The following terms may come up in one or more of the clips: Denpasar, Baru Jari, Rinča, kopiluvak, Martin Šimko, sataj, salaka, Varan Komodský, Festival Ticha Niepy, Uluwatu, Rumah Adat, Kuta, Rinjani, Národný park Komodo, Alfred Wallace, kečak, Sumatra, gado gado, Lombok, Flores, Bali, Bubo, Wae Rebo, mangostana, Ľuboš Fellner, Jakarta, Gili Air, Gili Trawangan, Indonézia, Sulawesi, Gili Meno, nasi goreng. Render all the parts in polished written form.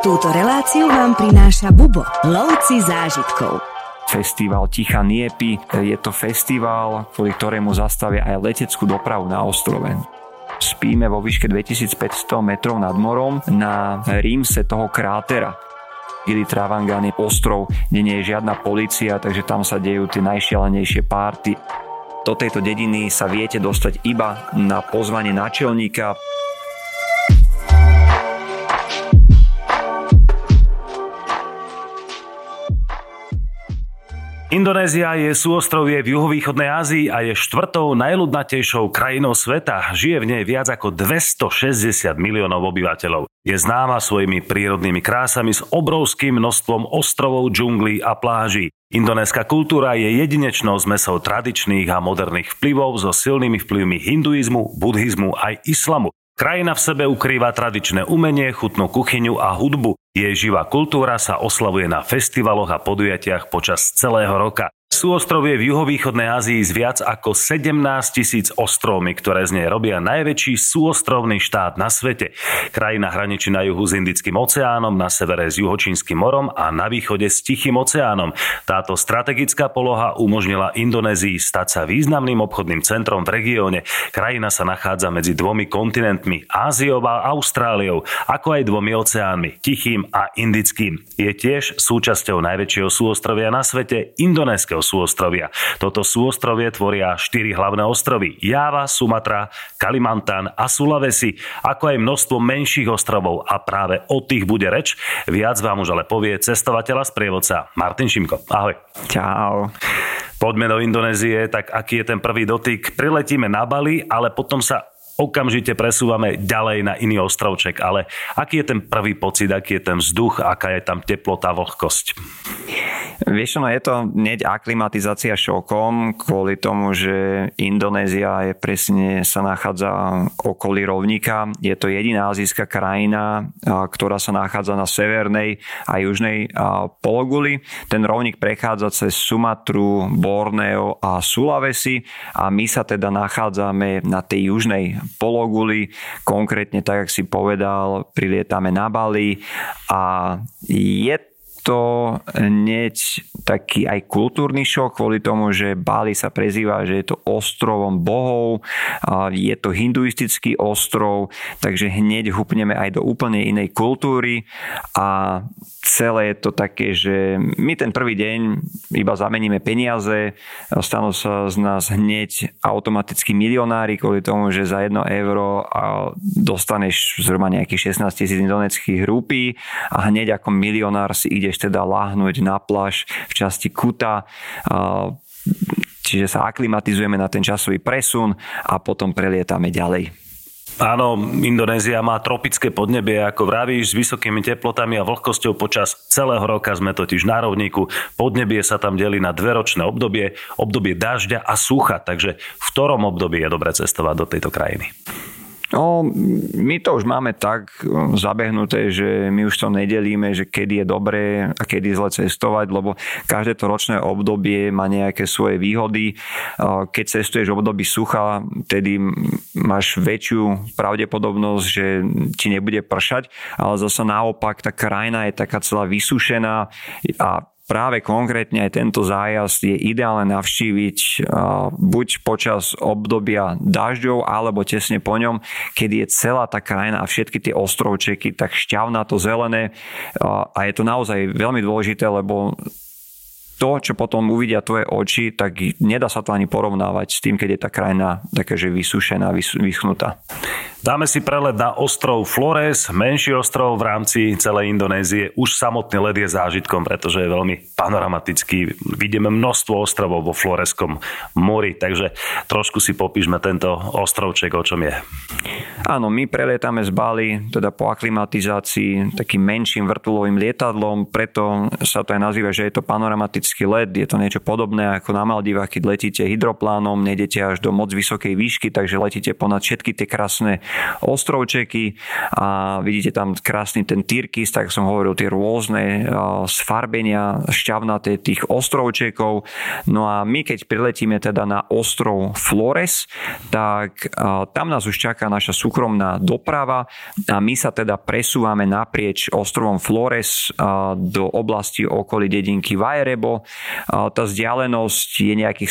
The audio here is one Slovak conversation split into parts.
Túto reláciu vám prináša Bubo, lovci zážitkov. Festival Ticha Niepy je to festival, kvôli ktorému zastavia aj leteckú dopravu na ostrove. Spíme vo výške 2500 metrov nad morom na rímse toho krátera. Gili Trawangan je ostrov, kde nie je žiadna polícia, takže tam sa dejú tie najšialenejšie párty. Do tejto dediny sa viete dostať iba na pozvanie náčelníka. Indonézia je súostrovie v juhovýchodnej Ázii a je štvrtou najľudnatejšou krajinou sveta. Žije v nej viac ako 260 miliónov obyvateľov. Je známa svojimi prírodnými krásami s obrovským množstvom ostrovov, džunglí a pláží. Indonéska kultúra je jedinečnou zmesou tradičných a moderných vplyvov so silnými vplyvmi hinduizmu, buddhizmu aj islamu. Krajina v sebe ukrýva tradičné umenie, chutnú kuchyňu a hudbu. Jej živá kultúra sa oslavuje na festivaloch a podujatiach počas celého roka. Súostrovie v juhovýchodnej Ázii s viac ako 17 000 ostrovmi, ktoré z nej robia najväčší súostrovný štát na svete. Krajina hraničí na juhu s Indickým oceánom, na severe s Juhočínskym morom a na východe s Tichým oceánom. Táto strategická poloha umožnila Indonézii stať sa významným obchodným centrom v regióne. Krajina sa nachádza medzi dvomi kontinentmi, Áziou a Austráliou, ako aj dvomi oceánmi, Tichým a Indickým. Je tiež súčasťou najväčšieho súostrovia na svete, indonézskeho súostrovia. Toto súostrovie tvoria 4 hlavné ostrovy: Jáva, Sumatra, Kalimantan a Sulawesi, ako aj množstvo menších ostrovov, a práve o tých bude reč. Viac vám už ale povie cestovateľ a sprievodca Martin Šimko. Ahoj. Čau. Poďme do Indonézie. Tak aký je ten prvý dotyk? Priletíme na Bali, ale potom sa okamžite presúvame ďalej na iný ostrovček. Ale aký je ten prvý pocit, aký je ten vzduch, aká je tam teplota, vlhkosť? Vieš, no je to hneď aklimatizácia šokom kvôli tomu, že Indonézia je presne, sa nachádza okolí rovníka. Je to jediná azijská krajina, ktorá sa nachádza na severnej a južnej pologuli. Ten rovník prechádza cez Sumatru, Borneo a Sulawesi a my sa teda nachádzame na tej južnej pologuli. Konkrétne, tak jak si povedal, prilietame na Bali a je to hneď taký aj kultúrny šok kvôli tomu, že Bali sa prezýva, že je to ostrovom bohov, je to hinduistický ostrov, takže hneď hupneme aj do úplne inej kultúry a celé je to také, že my ten prvý deň iba zameníme peniaze, stanú sa z nás hneď automaticky milionári kvôli tomu, že za 1 euro dostaneš zhruba nejakých 16 000 indonéskych rupí a hneď ako milionár si ide teda láhnuť na pláž v časti Kuta, čiže sa aklimatizujeme na ten časový presun a potom prelietame ďalej. Áno, Indonézia má tropické podnebie, ako vravíš, s vysokými teplotami a vlhkosťou počas celého roka. Sme totiž na rovníku. Podnebie sa tam delí na 2-ročné obdobie, obdobie dažďa a sucha, takže v ktorom období je dobré cestovať do tejto krajiny? No, my to už máme tak zabehnuté, že my už to nedelíme, že kedy je dobré a kedy zle cestovať, lebo každé to ročné obdobie má nejaké svoje výhody. Keď cestuješ v období sucha, tedy máš väčšiu pravdepodobnosť, že ti nebude pršať, ale zase naopak tá krajina je taká celá vysušená a práve konkrétne aj tento zájazd je ideálne navštíviť buď počas obdobia dažďov, alebo tesne po ňom, kedy je celá tá krajina a všetky tie ostrovčeky tak šťavnato zelené. A je to naozaj veľmi dôležité, lebo to, čo potom uvidia tvoje oči, tak nedá sa to ani porovnávať s tým, keď je tá krajina takáže vysušená, vyschnutá. Dáme si prelet na ostrov Flores, menší ostrov v rámci celej Indonézie. Už samotný led je zážitkom, pretože je veľmi panoramatický. Vidíme množstvo ostrovov vo Floreskom mori, takže trošku si popíšme tento ostrovček, o čom je. Áno, my prelietame z Bali, teda po aklimatizácii takým menším vrtulovým lietadlom, preto sa to aj nazýva, že je to panoramatický let. Je to niečo podobné ako na Maldivách, keď letíte hydroplánom, nejdete až do moc vysokej výšky, takže letíte ponad všetky tie krásne ostrovčeky a vidíte tam krásny ten tyrkis, tak som hovoril, tie rôzne sfarbenia šťavnaté tých ostrovčekov. No a my keď priletíme teda na ostrov Flores, tak tam nás už čaká naša súkromná doprava a my sa teda presúvame naprieč ostrovom Flores do oblasti okolí dedinky Wae Rebo. Tá vzdialenosť je nejakých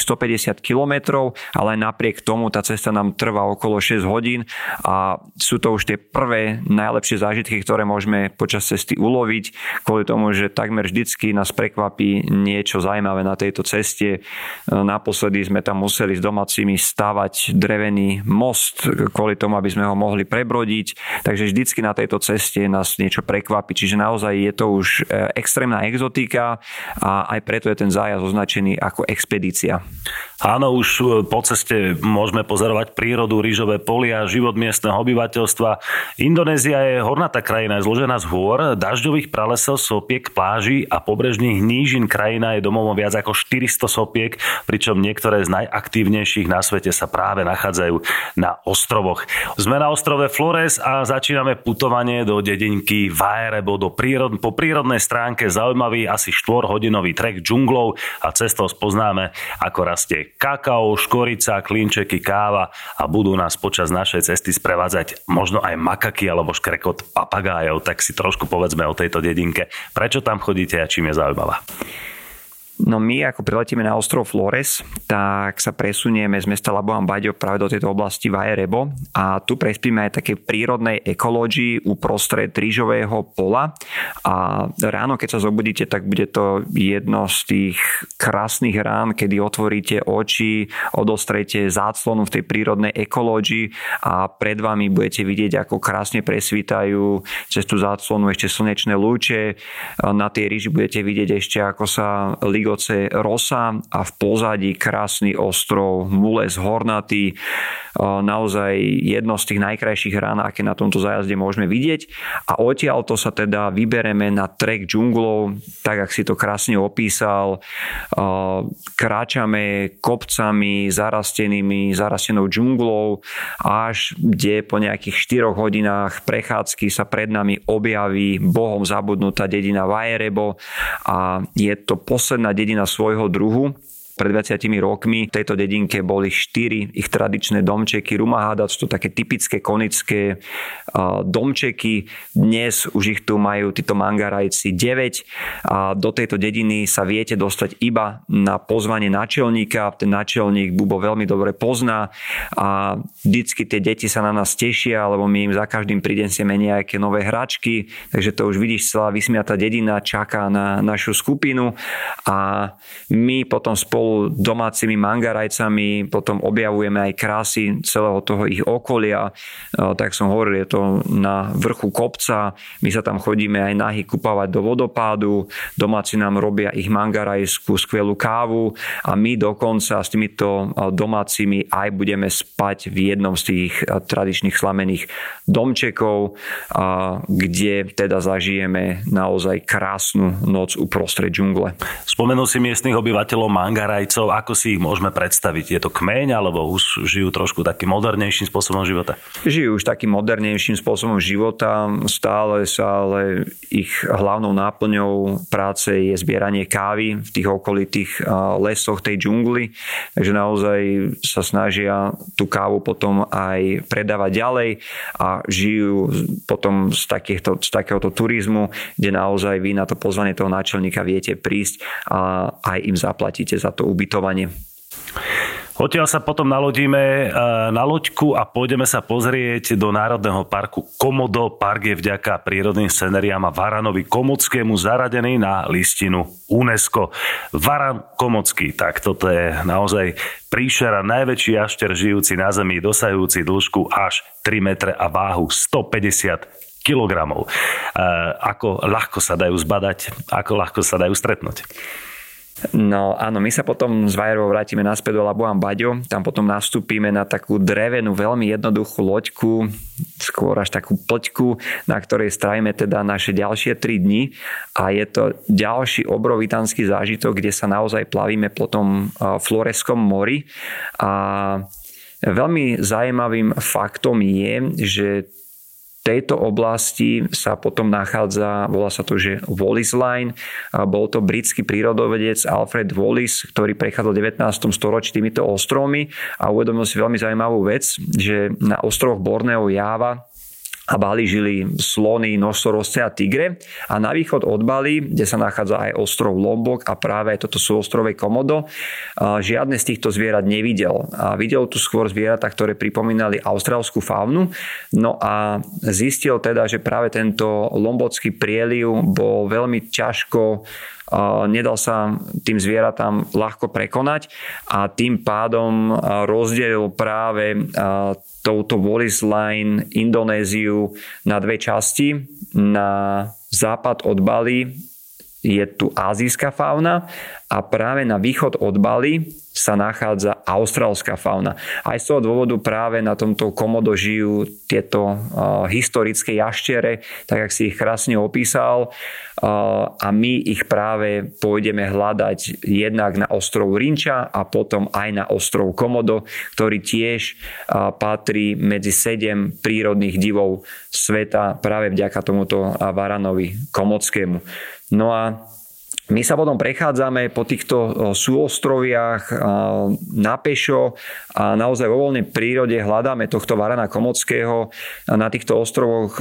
150 kilometrov, ale napriek tomu tá cesta nám trvá okolo 6 hodín a sú to už tie prvé najlepšie zážitky, ktoré môžeme počas cesty uloviť, kvôli tomu, že takmer vždycky nás prekvapí niečo zaujímavé na tejto ceste. Naposledy sme tam museli s domácimi stavať drevený most kvôli tomu, aby sme ho mohli prebrodiť, takže vždycky na tejto ceste nás niečo prekvapí, čiže naozaj je to už extrémna exotika a aj preto je ten zájazd označený ako expedícia. Áno, už po ceste môžeme pozorovať prírodu, rýžové polia, život miestneho obyvateľstva. Indonézia je hornatá krajina, zložená z hôr, dažďových pralesov, sopiek, pláží a pobrežných nížin. Krajina je domovom viac ako 400 sopiek, pričom niektoré z najaktívnejších na svete sa práve nachádzajú na ostrovoch. Sme na ostrove Flores a začíname putovanie do dedinky Wae Rebo. Po prírodnej stránke zaujímavý asi 4-hodinový trek džunglov a cestou spoznáme, ako rastie kakao, škorica, klinčeky, káva a budú nás počas našej cesty sprevádzať možno aj makaky alebo škrekot papagájov. Tak si trošku povedzme o tejto dedinke. Prečo tam chodíte a čím je zaujímavá? No my, ako priletíme na ostrov Flores, tak sa presunieme z mesta Labuan Bajo práve do tejto oblasti Wae Rebo a tu prespíme aj také prírodnej ekológii uprostred rýžového pola a ráno, keď sa zobudíte, tak bude to jedno z tých krásnych rán, kedy otvoríte oči, odostrete záclonu v tej prírodnej ekológii a pred vami budete vidieť, ako krásne presvítajú cez tú záclonu ešte slnečné lúče. Na tej rýži budete vidieť ešte, ako sa ligoce rosa a v pozadí krásny ostrov Mules Hornaty. Naozaj jedno z tých najkrajších rán, aké na tomto zájazde môžeme vidieť. A odtiaľto sa teda vybereme na trek džunglov, tak ak si to krásne opísal. Kráčame kopcami zarastenou džunglou, až kde po nejakých 4 hodinách prechádzky sa pred nami objaví bohom zabudnutá dedina Wae Rebo a je to posledná dedina svojho druhu. Pred 20 rokmi v tejto dedinke boli 4 ich tradičné domčeky Rumah Adat, to také typické konické domčeky. Dnes už ich tu majú títo Mangarajci 9 a do tejto dediny sa viete dostať iba na pozvanie náčelníka. Ten náčelník Bubo veľmi dobre pozná a vždycky tie deti sa na nás tešia, lebo my im za každým prinesieme nejaké nové hračky, takže to už vidíš, celá vysmiatá dedina čaká na našu skupinu a my potom spolu domácimi Mangarajcami potom objavujeme aj krásy celého toho ich okolia. Tak som hovoril, je to na vrchu kopca, my sa tam chodíme aj nahy kupávať do vodopádu, domáci nám robia ich mangarajskú skvelú kávu a my dokonca s týmito domácimi aj budeme spať v jednom z tých tradičných slamených domčekov, kde teda zažijeme naozaj krásnu noc uprostred džungle. Spomenul si miestnych obyvateľov Mangarajcov, ako si ich môžeme predstaviť? Je to kmeň, alebo už žijú trošku takým modernejším spôsobom života? Žijú už takým modernejším spôsobom života. Stále sa ale ich hlavnou náplňou práce je zbieranie kávy v tých okolitých lesoch tej džungly. Takže naozaj sa snažia tú kávu potom aj predávať ďalej a žijú potom z takéhoto turizmu, kde naozaj vy na to pozvanie toho náčelníka viete prísť a aj im zaplatiť za to ubytovanie. Odtiaľ sa potom nalodíme na loďku a pôjdeme sa pozrieť do Národného parku Komodo. Park je vďaka prírodným scenériám a Varanovi Komodskému zaradený na listinu UNESCO. Varan Komodský, tak toto je naozaj príšera, najväčší jašter žijúci na Zemi, dosahujúci dĺžku až 3 metre a váhu 150 kilogramov. Ako ľahko sa dajú zbadať, ako ľahko sa dajú stretnúť. No áno, my sa potom z Wae Rebo vrátime naspäť do Labuan Bajo, tam potom nastúpime na takú drevenú, veľmi jednoduchú loďku, skôr až takú plťku, na ktorej strávime teda naše ďalšie 3 dni a je to ďalší obrovitánsky zážitok, kde sa naozaj plavíme po tom Floreskom mori a Veľmi zaujímavým faktom je, že v tejto oblasti sa potom nachádza, volá sa to, že Wallace Line. Bol to britský prírodovedec Alfred Wallace, ktorý prechádzal v 19. storočí týmito ostrovmi a uvedomil si veľmi zaujímavú vec, že na ostrovoch Borneo, Jáva a Bali žili slony, nosorožce a tigre. A na východ od Bali, kde sa nachádza aj ostrov Lombok a práve toto sú ostrovy Komodo, žiadne z týchto zvierat nevidel. A videl tu skôr zvieratá, ktoré pripomínali austrálskú faunu. No a zistil teda, že práve tento lombokský prieliv bol veľmi ťažko, nedal sa tým zvieratám ľahko prekonať a tým pádom rozdelil práve touto Wallace Line Indonéziu na dve časti. Na západ od Bali je tu azijská fauna a práve na východ od Bali sa nachádza austrálska fauna. Aj z toho dôvodu práve na tomto Komodo žijú tieto historické jaštere, tak jak si ich krásne opísal. A my ich práve pôjdeme hľadať jednak na ostrov Rinča a potom aj na ostrov Komodo, ktorý tiež patrí medzi 7 prírodných divov sveta práve vďaka tomuto Varanovi Komodskému. No a my sa potom prechádzame po týchto súostroviach na pešo a naozaj vo voľnej prírode hľadáme tohto Varana Komodského. Na týchto ostrovoch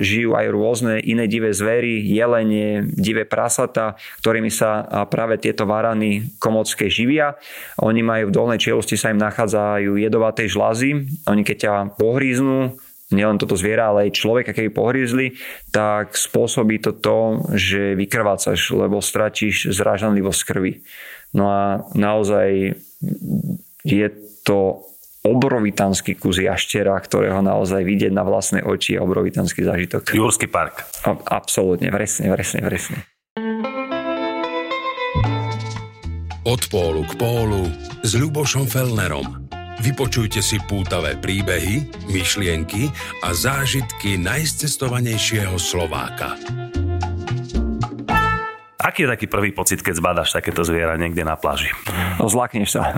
žijú aj rôzne iné divé zvery, jelene, divé prasata, ktorými sa práve tieto Varany Komodské živia. Oni majú v dolnej čelosti, sa im nachádzajú jedovaté žlazy. Oni keď ťa pohríznú, nielen toto zviera, ale aj človeka, keby pohrízli, tak spôsobí to to, že vykrvácaš, lebo stratíš zrážanlivosť krvi. No a naozaj je to obrovitanský kus jaštera, ktorého naozaj vidieť na vlastné oči je obrovitanský zážitok. Jurský park. Absolútne, presne. Od pólu k pólu s Ľubošom Fellnerom. Vypočujte si pútavé príbehy, myšlienky a zážitky najcestovanejšieho Slováka. Aký je taký prvý pocit, keď zbadaš takéto zviera niekde na pláži? Zlakneš sa.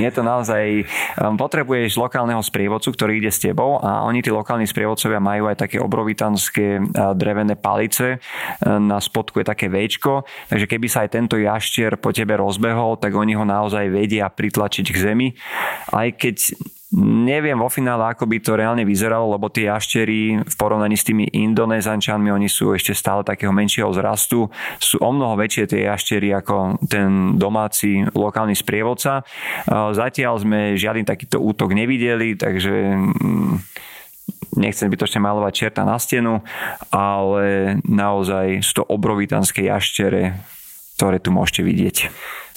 Je to naozaj... Potrebuješ lokálneho sprievodcu, ktorý ide s tebou a oni, tí lokálni sprievodcovia, majú aj také obrovitanské drevené palice. Na spodku je také Včko. Takže keby sa aj tento jaštier po tebe rozbehol, tak oni ho naozaj vedia pritlačiť k zemi. Aj keď... Neviem vo finále, ako by to reálne vyzeralo, lebo tie jaštery v porovnaní s tými Indonézančanmi, oni sú ešte stále takého menšieho zrastu. Sú o mnoho väčšie tie jaštery ako ten domáci lokálny sprievodca. Zatiaľ sme žiadny takýto útok nevideli, takže nechcem bytočne malovať čerta na stenu, ale naozaj sú to obrovitanské jaštere, ktoré tu môžete vidieť.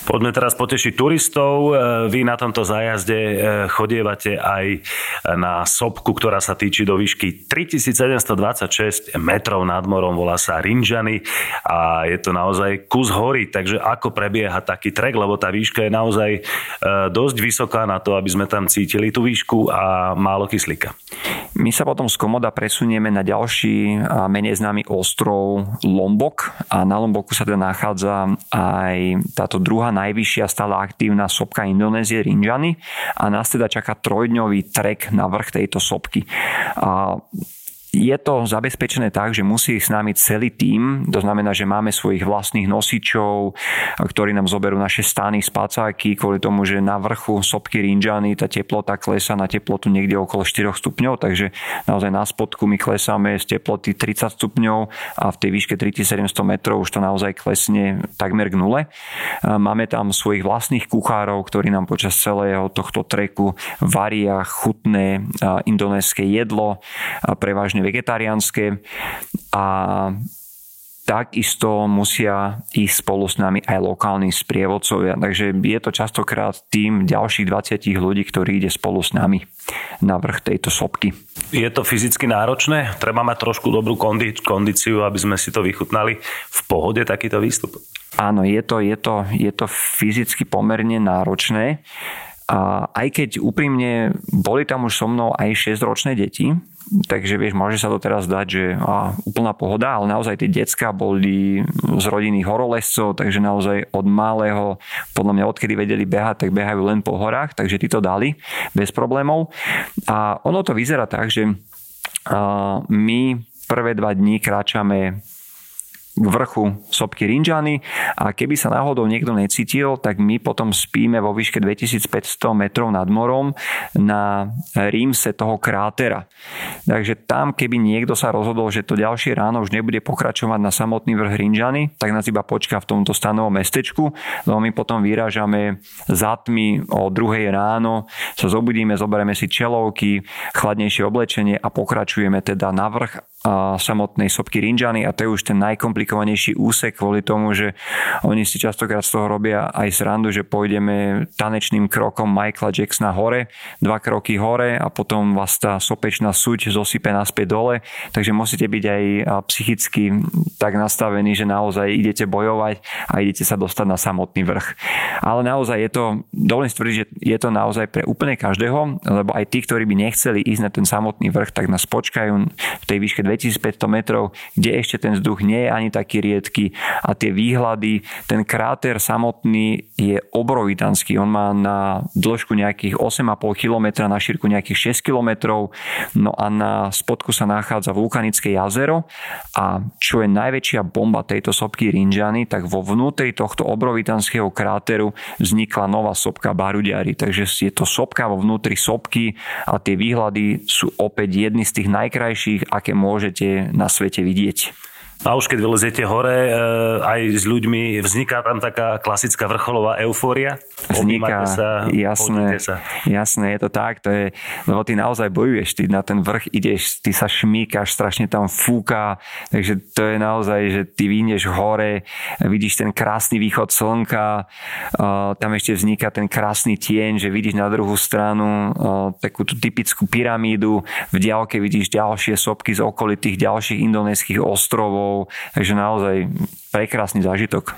Poďme teraz potešiť turistov. Vy na tomto zájazde chodievate aj na sopku, ktorá sa týči do výšky 3726 metrov nad morom. Volá sa Rinjani a je to naozaj kus hory. Takže ako prebieha taký trek, lebo tá výška je naozaj dosť vysoká na to, aby sme tam cítili tú výšku a málo kyslíka. My sa potom z Komoda presunieme na ďalší menej známy ostrov Lombok a na Lomboku sa teda nachádza aj táto druhá najvyššia stále aktívna sopka Indonézie Rinjani a nás teda čaká trojdňový trek na vrch tejto sopky. Je to zabezpečené tak, že musí s nami celý tím, to znamená, že máme svojich vlastných nosičov, ktorí nám zoberú naše stany, spacáky, kvôli tomu, že na vrchu sopky Rinjani tá teplota klesá na teplotu niekde okolo 4 stupňov, takže naozaj na spodku my klesáme z teploty 30 stupňov a v tej výške 3700 metrov už to naozaj klesne takmer k nule. Máme tam svojich vlastných kuchárov, ktorí nám počas celého tohto treku varia chutné indonézske jedlo, prevažne vegetariánske a takisto musia ísť spolu s nami aj lokálni sprievodcovia. Takže je to častokrát tým ďalších 20 ľudí, ktorí ide spolu s nami na vrch tejto sopky. Je to fyzicky náročné? Treba mať trošku dobrú kondíciu, aby sme si to vychutnali v pohode takýto výstup? Áno, je to fyzicky pomerne náročné. A aj keď úprimne boli tam už so mnou aj 6-ročné deti, Takže vieš, môže sa to teraz zdať, že úplná pohoda, ale naozaj tie decká boli z rodiny horolescov, takže naozaj od malého, podľa mňa odkedy vedeli behať, tak behajú len po horách, takže tí to dali bez problémov. A ono to vyzerá tak, že my prvé 2 dni kráčame k vrchu sopky Rinjani a keby sa náhodou niekto necítil, tak my potom spíme vo výške 2500 metrov nad morom na rímse toho krátera. Takže tam, keby niekto sa rozhodol, že to ďalšie ráno už nebude pokračovať na samotný vrch Rinjani, tak nás iba počká v tomto stanovom mestečku, lebo my potom vyrážame za tmy o 2:00 ráno, sa zobudíme, zoberieme si čelovky, chladnejšie oblečenie a pokračujeme teda na vrch samotnej sopky Rinjani a to je už ten najkomplikovanejší úsek kvôli tomu, že oni si častokrát z toho robia aj srandu, že pôjdeme tanečným krokom Michaela Jacksona hore, 2 kroky hore a potom vás tá sopečná suť zosype naspäť dole, takže musíte byť aj psychicky tak nastavení, že naozaj idete bojovať a idete sa dostať na samotný vrch. Ale naozaj je to, dovolím stvrdiť, že je to naozaj pre úplne každého, lebo aj tí, ktorí by nechceli ísť na ten samotný vrch, tak nás počkajú v tej výške 2500 metrov, kde ešte ten vzduch nie je ani taký riedky a tie výhľady, ten kráter samotný je obrovitanský. On má na dĺžku nejakých 8,5 km, na šírku nejakých 6 km, no a na spodku sa nachádza vulkanické jazero a čo je najväčšia bomba tejto sopky Rinjani, tak vo vnútri tohto obrovitanského kráteru vznikla nová sopka Baru Jari. Takže je to sopka vo vnútri sopky a tie výhľady sú opäť jedny z tých najkrajších, aké môžete na svete vidieť. A už keď vyleziete hore aj s ľuďmi, vzniká tam taká klasická vrcholová eufória? Vzniká, jasné, je to tak, to je, lebo ty naozaj bojuješ, ty na ten vrch ideš, ty sa šmíkaš, strašne tam fúka, takže to je naozaj, že ty vyjdeš hore, vidíš ten krásny východ slnka, tam ešte vzniká ten krásny tieň, že vidíš na druhú stranu takú tú typickú pyramídu, v diaľke vidíš ďalšie sopky z okolitých ďalších indonéskych ostrovov, takže naozaj prekrásny zážitok.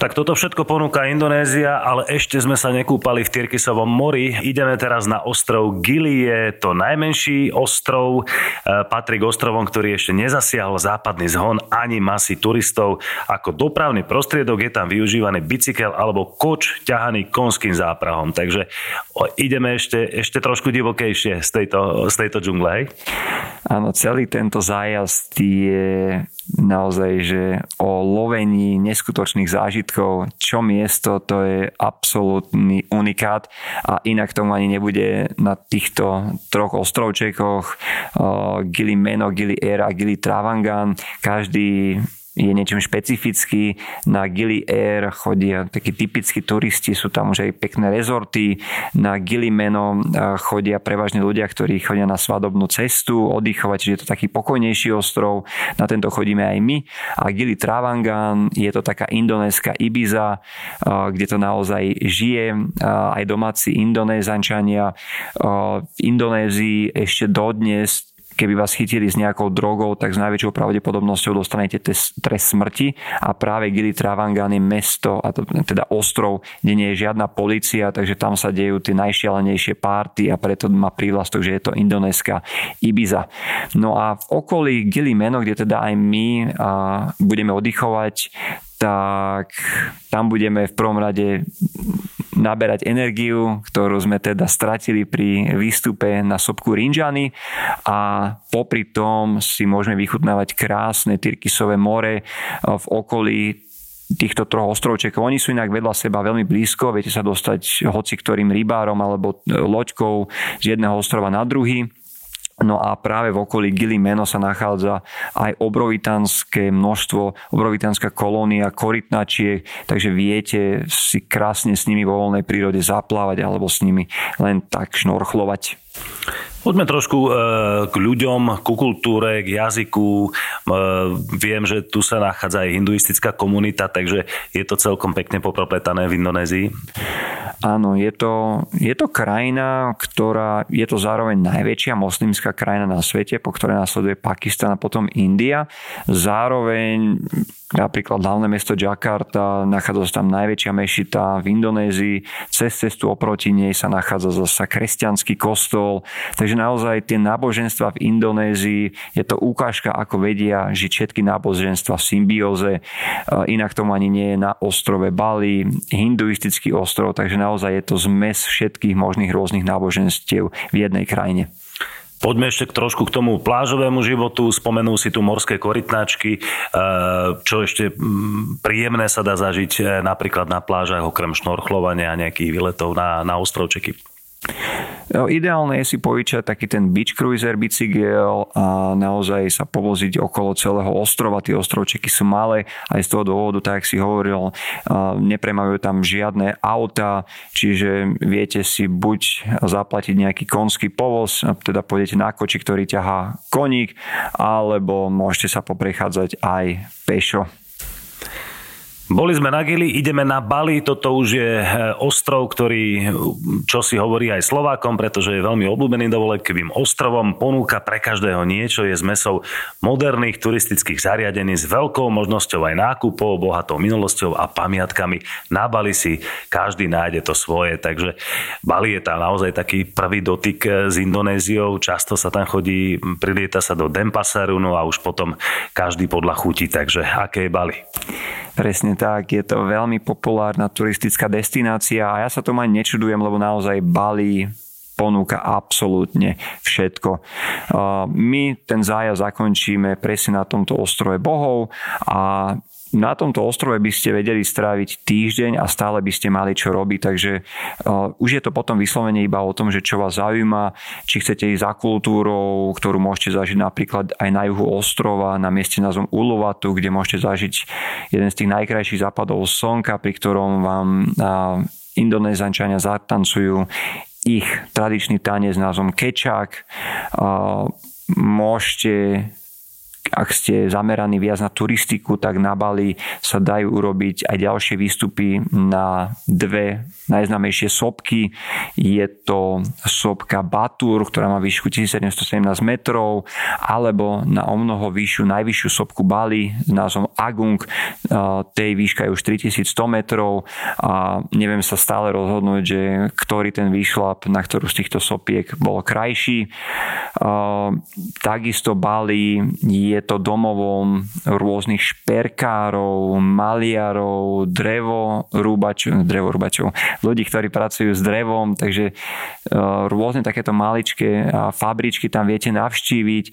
Tak toto všetko ponúka Indonézia, ale ešte sme sa nekúpali v Tyrkisovom mori. Ideme teraz na ostrov Gili, je to najmenší ostrov, patrí k ostrovom, ktorý ešte nezasiahol západný zhon ani masy turistov. Ako dopravný prostriedok je tam využívaný bicykel alebo koč ťahaný konským záprahom. Takže ideme ešte trošku divokejšie z tejto džungle, hej? Áno, celý tento zájazd je naozaj, že o lovení neskutočných zážitkov, čo miesto, to je absolútny unikát a inak tomu ani nebude na týchto 3 ostrovčekoch Gili Meno, Gili Air a Gili Trawangan. Každý je niečím špecifický. Na Gili Air chodia takí typickí turisti, sú tam už aj pekné rezorty. Na Gili Meno chodia prevažne ľudia, ktorí chodia na svadobnú cestu oddychovať, čiže je to taký pokojnejší ostrov. Na tento chodíme aj my. A Gili Trawangan je to taká indonéska Ibiza, kde to naozaj žije. Aj domáci Indonézančania v Indonézii ešte dodnes, keby vás chytili s nejakou drogou, tak s najväčšou pravdepodobnosťou dostanete trest smrti a práve Gili Trawangan je mesto, a teda ostrov, kde nie je žiadna polícia, takže tam sa dejú tie najšialenejšie párty a preto má prívlastok, že je to indonéska Ibiza. No a v okolí Gili Meno, kde teda aj my budeme oddychovať, tak tam budeme v prvom rade naberať energiu, ktorú sme teda stratili pri výstupe na sopku Rinjani a popri tom si môžeme vychutnávať krásne Tyrkisové more v okolí týchto 3 ostrovčekov. Oni sú inak vedľa seba veľmi blízko, viete sa dostať hoci ktorým rybárom alebo loďkou z jedného ostrova na druhý. No a práve v okolí Gili Meno sa nachádza aj obrovitánska kolónia korytnačiek, takže viete si krásne s nimi vo voľnej prírode zaplávať alebo s nimi len tak šnorchlovať. Poďme trošku k ľuďom, ku kultúre, k jazyku. Viem, že tu sa nachádza aj hinduistická komunita, takže je to celkom pekne popropletané v Indonézii. Áno, je to krajina, ktorá je to zároveň najväčšia moslimská krajina na svete, po ktorej následuje Pakistan a potom India. Zároveň Napríklad hlavné mesto Jakarta, nachádza sa tam najväčšia mešita v Indonézii, cez cestu oproti nej sa nachádza zasa kresťanský kostol, takže naozaj tie náboženstva v Indonézii, je to ukážka, ako vedia žiť všetky náboženstva v symbióze, inak tomu ani nie je na ostrove Bali, hinduistický ostrov, takže naozaj je to zmes všetkých možných rôznych náboženstiev v jednej krajine. Poďme ešte trošku k tomu plážovému životu. Spomenul si tu morské korytnačky. Čo ešte príjemné sa dá zažiť napríklad na plážach okrem šnorchlovania a nejakých výletov na ostrovčeky? Ideálne je si požičať taký ten beach cruiser bicykel a naozaj sa povoziť okolo celého ostrova. Tie ostrovčeky sú malé aj z toho dôvodu, tak jak si hovoril, nepremajú tam žiadne auta, čiže viete si buď zaplatiť nejaký konský povoz, teda pôjdete na koči, ktorý ťahá koník, alebo môžete sa poprechádzať aj pešo. Boli sme na Gili, ideme na Bali, toto už je ostrov, ktorý čo si hovorí aj Slovákom, pretože je veľmi obľúbený dovolenkovým ostrovom, ponúka pre každého niečo, je zmesou moderných turistických zariadení s veľkou možnosťou aj nákupov, bohatou minulosťou a pamiatkami. Na Bali si každý nájde to svoje, takže Bali je tam naozaj taký prvý dotyk s Indonéziou, často sa tam chodí, prilieta sa do Denpasaru, no a už potom každý podľa chuti, takže aké je Bali? Presne tak, je to veľmi populárna turistická destinácia a ja sa tomu aj nečudujem, lebo naozaj Bali ponúka absolútne všetko. My ten zájazd zakončíme presne na tomto ostrove bohov a na tomto ostrove by ste vedeli stráviť týždeň a stále by ste mali čo robiť, takže už je to potom vyslovene iba o tom, že čo vás zaujíma, či chcete ísť za kultúrou, ktorú môžete zažiť napríklad aj na juhu ostrova, na mieste názvom Uluwatu, kde môžete zažiť jeden z tých najkrajších západov slnka, pri ktorom vám Indonézančania zatancujú ich tradičný tanec s názvom kečak. Môžete, ak ste zameraní viac na turistiku, tak na Bali sa dajú urobiť aj ďalšie výstupy na dve najznámejšie sopky. Je to sopka Batur, ktorá má výšku 1717 metrov, alebo na omnoho vyššiu, najvyššiu sopku Bali s názvom Agung. Tej výška je už 3100 metrov a neviem sa stále rozhodnúť, že ktorý ten výšlap, na ktorú z týchto sopiek bol krajší. Takisto Bali je to domovom rôznych šperkárov, maliarov, drevorúbačov, ľudí, ktorí pracujú s drevom, takže rôzne takéto maličké fabričky tam viete navštíviť.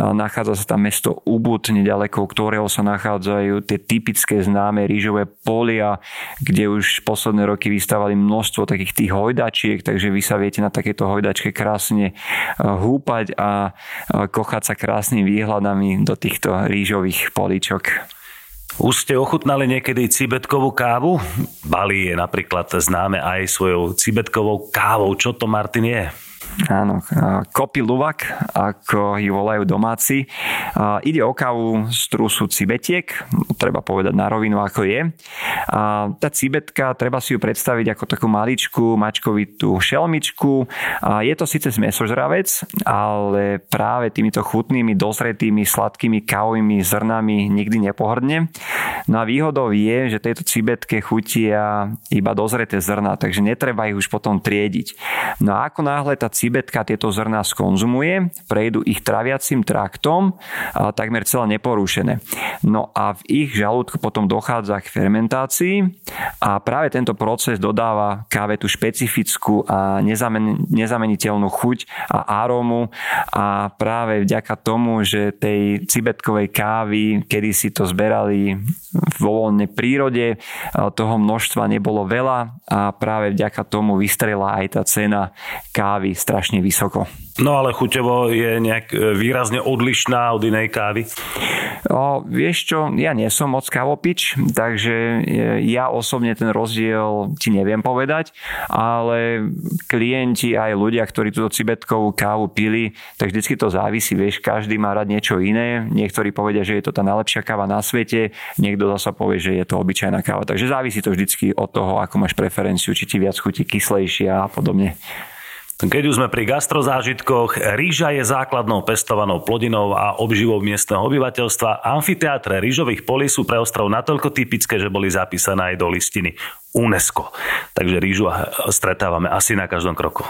Nachádza sa tam mesto Ubud, nedaleko ktorého sa nachádzajú tie typické známe rýžové polia, kde už posledné roky vystávali množstvo takých tých hojdačiek, takže vy sa viete na takéto hojdačke krásne húpať a kochať sa krásnym výhľadami do týchto rýžových políčok. Už ste ochutnali niekedy cibetkovú kávu? Bali je napríklad známe aj svojou cibetkovou kávou. Čo to, Martin, je? Áno, kopiluvak, ako ju volajú domáci. Ide o kávu z trusu cibetiek, treba povedať na rovinu, ako je. Tá cibetka, treba si ju predstaviť ako takú maličku, mačkovitú šelmičku. Je to síce mäsožravec, ale práve týmito chutnými, dozretými, sladkými kávovými zrnami nikdy nepohrdne. No a výhodou je, že tejto cibetke chutia iba dozreté zrna, takže netreba ich už potom triediť. No a ako náhle tá cibetka tieto zrná skonzumuje, prejdú ich traviacím traktom takmer celé neporušené. No a v ich žalúdku potom dochádza k fermentácii a práve tento proces dodáva káve tú špecifickú a nezameniteľnú chuť a arómu a práve vďaka tomu, že tej cibetkovej kávy, kedy si to zberali vo voľnej prírode, toho množstva nebolo veľa a práve vďaka tomu vystrelila aj tá cena kávy strašne vysoko. No ale chuťovo je nejak výrazne odlišná od inej kávy? Vieš čo, ja nie som moc kávopič, takže ja osobne ten rozdiel ti neviem povedať, ale klienti aj ľudia, ktorí túto cibetkovú kávu pili, tak vždycky to závisí, vieš, každý má rád niečo iné, niektorí povedia, že je to tá najlepšia káva na svete, niekto zasa povie, že je to obyčajná káva, takže závisí to vždycky od toho, ako máš preferenciu, či ti viac chutí kyslejšia a podobne. Keď už sme pri gastrozážitkoch, rýža je základnou pestovanou plodinou a obživou miestneho obyvateľstva. Amfiteátre rýžových polí sú pre ostrov natoľko typické, že boli zapísané aj do listiny UNESCO. Takže rýžu stretávame asi na každom kroku.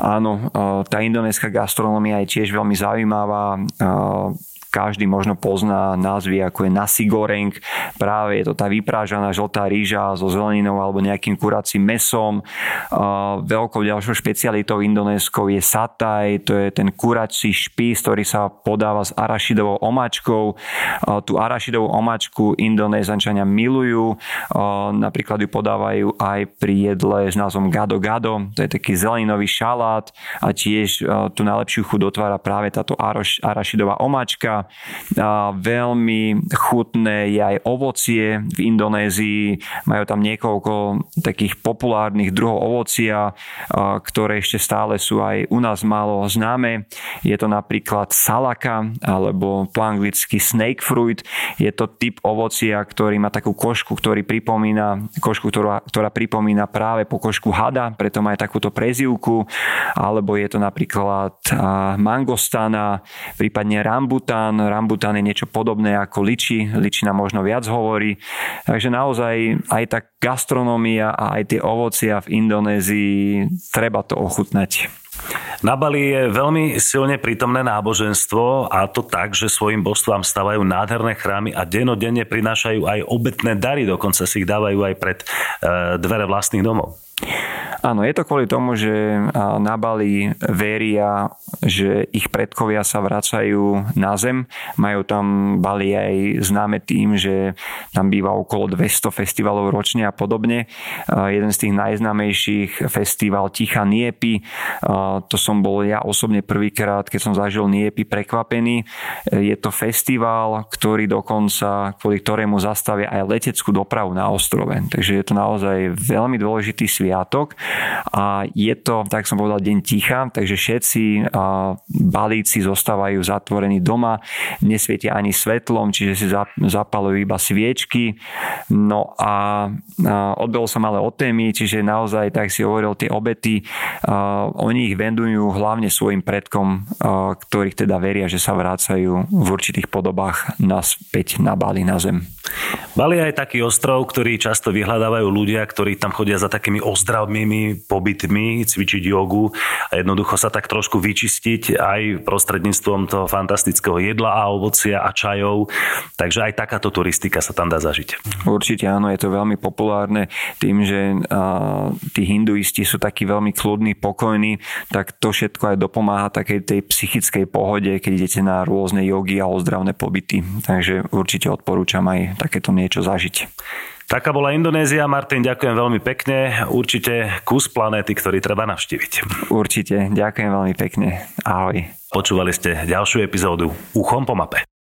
Áno, tá indonéska gastronómia je tiež veľmi zaujímavá. Každý možno pozná názvy, ako je nasi goreng. Práve je to tá vyprážaná žltá rýža so zeleninou alebo nejakým kuracím mesom. Veľkou ďalšou špecialitou indonéskou je sataj. To je ten kurací špís, ktorý sa podáva s arašidovou omáčkou. Tú arašidovú omáčku Indonézančania milujú. Napríklad ju podávajú aj pri jedle s názvom gado gado. To je taký zeleninový šalát a tiež tú najlepšiu chuť dotvára práve táto arašidová omáčka. Veľmi chutné je aj ovocie v Indonézii. Majú tam niekoľko takých populárnych druhov ovocia, ktoré ešte stále sú aj u nás málo známe. Je to napríklad salaka, alebo po anglicky snake fruit. Je to typ ovocia, ktorý má takú košku, ktorá pripomína práve po košku hada, preto má aj takúto prezývku. Alebo je to napríklad mangostana, prípadne rambutan. Rambutan je niečo podobné ako liči. Liči nám možno viac hovorí. Takže naozaj aj tá gastronómia a aj tie ovocia v Indonézii, treba to ochutnať. Na Bali je veľmi silne prítomné náboženstvo, a to tak, že svojim božstvám stavajú nádherné chrámy a dennodenne prinášajú aj obetné dary, dokonca si ich dávajú aj pred dvere vlastných domov. Áno, je to kvôli tomu, že na Bali veria, že ich predkovia sa vracajú na zem. Majú tam Bali aj známe tým, že tam býva okolo 200 festivalov ročne a podobne. Jeden z tých najznámejších festival Ticha Niepy. To som bol ja osobne prvýkrát, keď som zažil Niepy, prekvapený. Je to festival, ktorý dokonca, kvôli ktorému zastavia aj leteckú dopravu na ostrove. Takže je to naozaj veľmi dôležitý sviatok. A je to, tak som povedal, deň ticha, takže všetci Balíci zostávajú zatvorení doma, nesvietia ani svetlom, čiže si zapalujú iba sviečky. No a odbehol som ale od témy, čiže naozaj, tak si hovoril, tie obety, oni ich venujú hlavne svojim predkom, ktorých teda veria, že sa vracajú v určitých podobách naspäť na Bali, na zem. Bali je aj taký ostrov, ktorý často vyhľadávajú ľudia, ktorí tam chodia za takými ozdravnými pobytmi, cvičiť jogu a jednoducho sa tak trošku vyčistiť aj prostredníctvom toho fantastického jedla a ovocia a čajov. Takže aj takáto turistika sa tam dá zažiť. Určite áno, je to veľmi populárne tým, že tí hinduisti sú takí veľmi kľudní, pokojní, tak to všetko aj dopomáha takej tej psychickej pohode, keď idete na rôzne jogy a ozdravné pobyty. Takže určite odporúčam aj takéto niečo zažiť. Taká bola Indonézia. Martin, ďakujem veľmi pekne. Určite kus planéty, ktorý treba navštíviť. Určite. Ďakujem veľmi pekne. Ahoj. Počúvali ste ďalšiu epizódu Uchom po mape.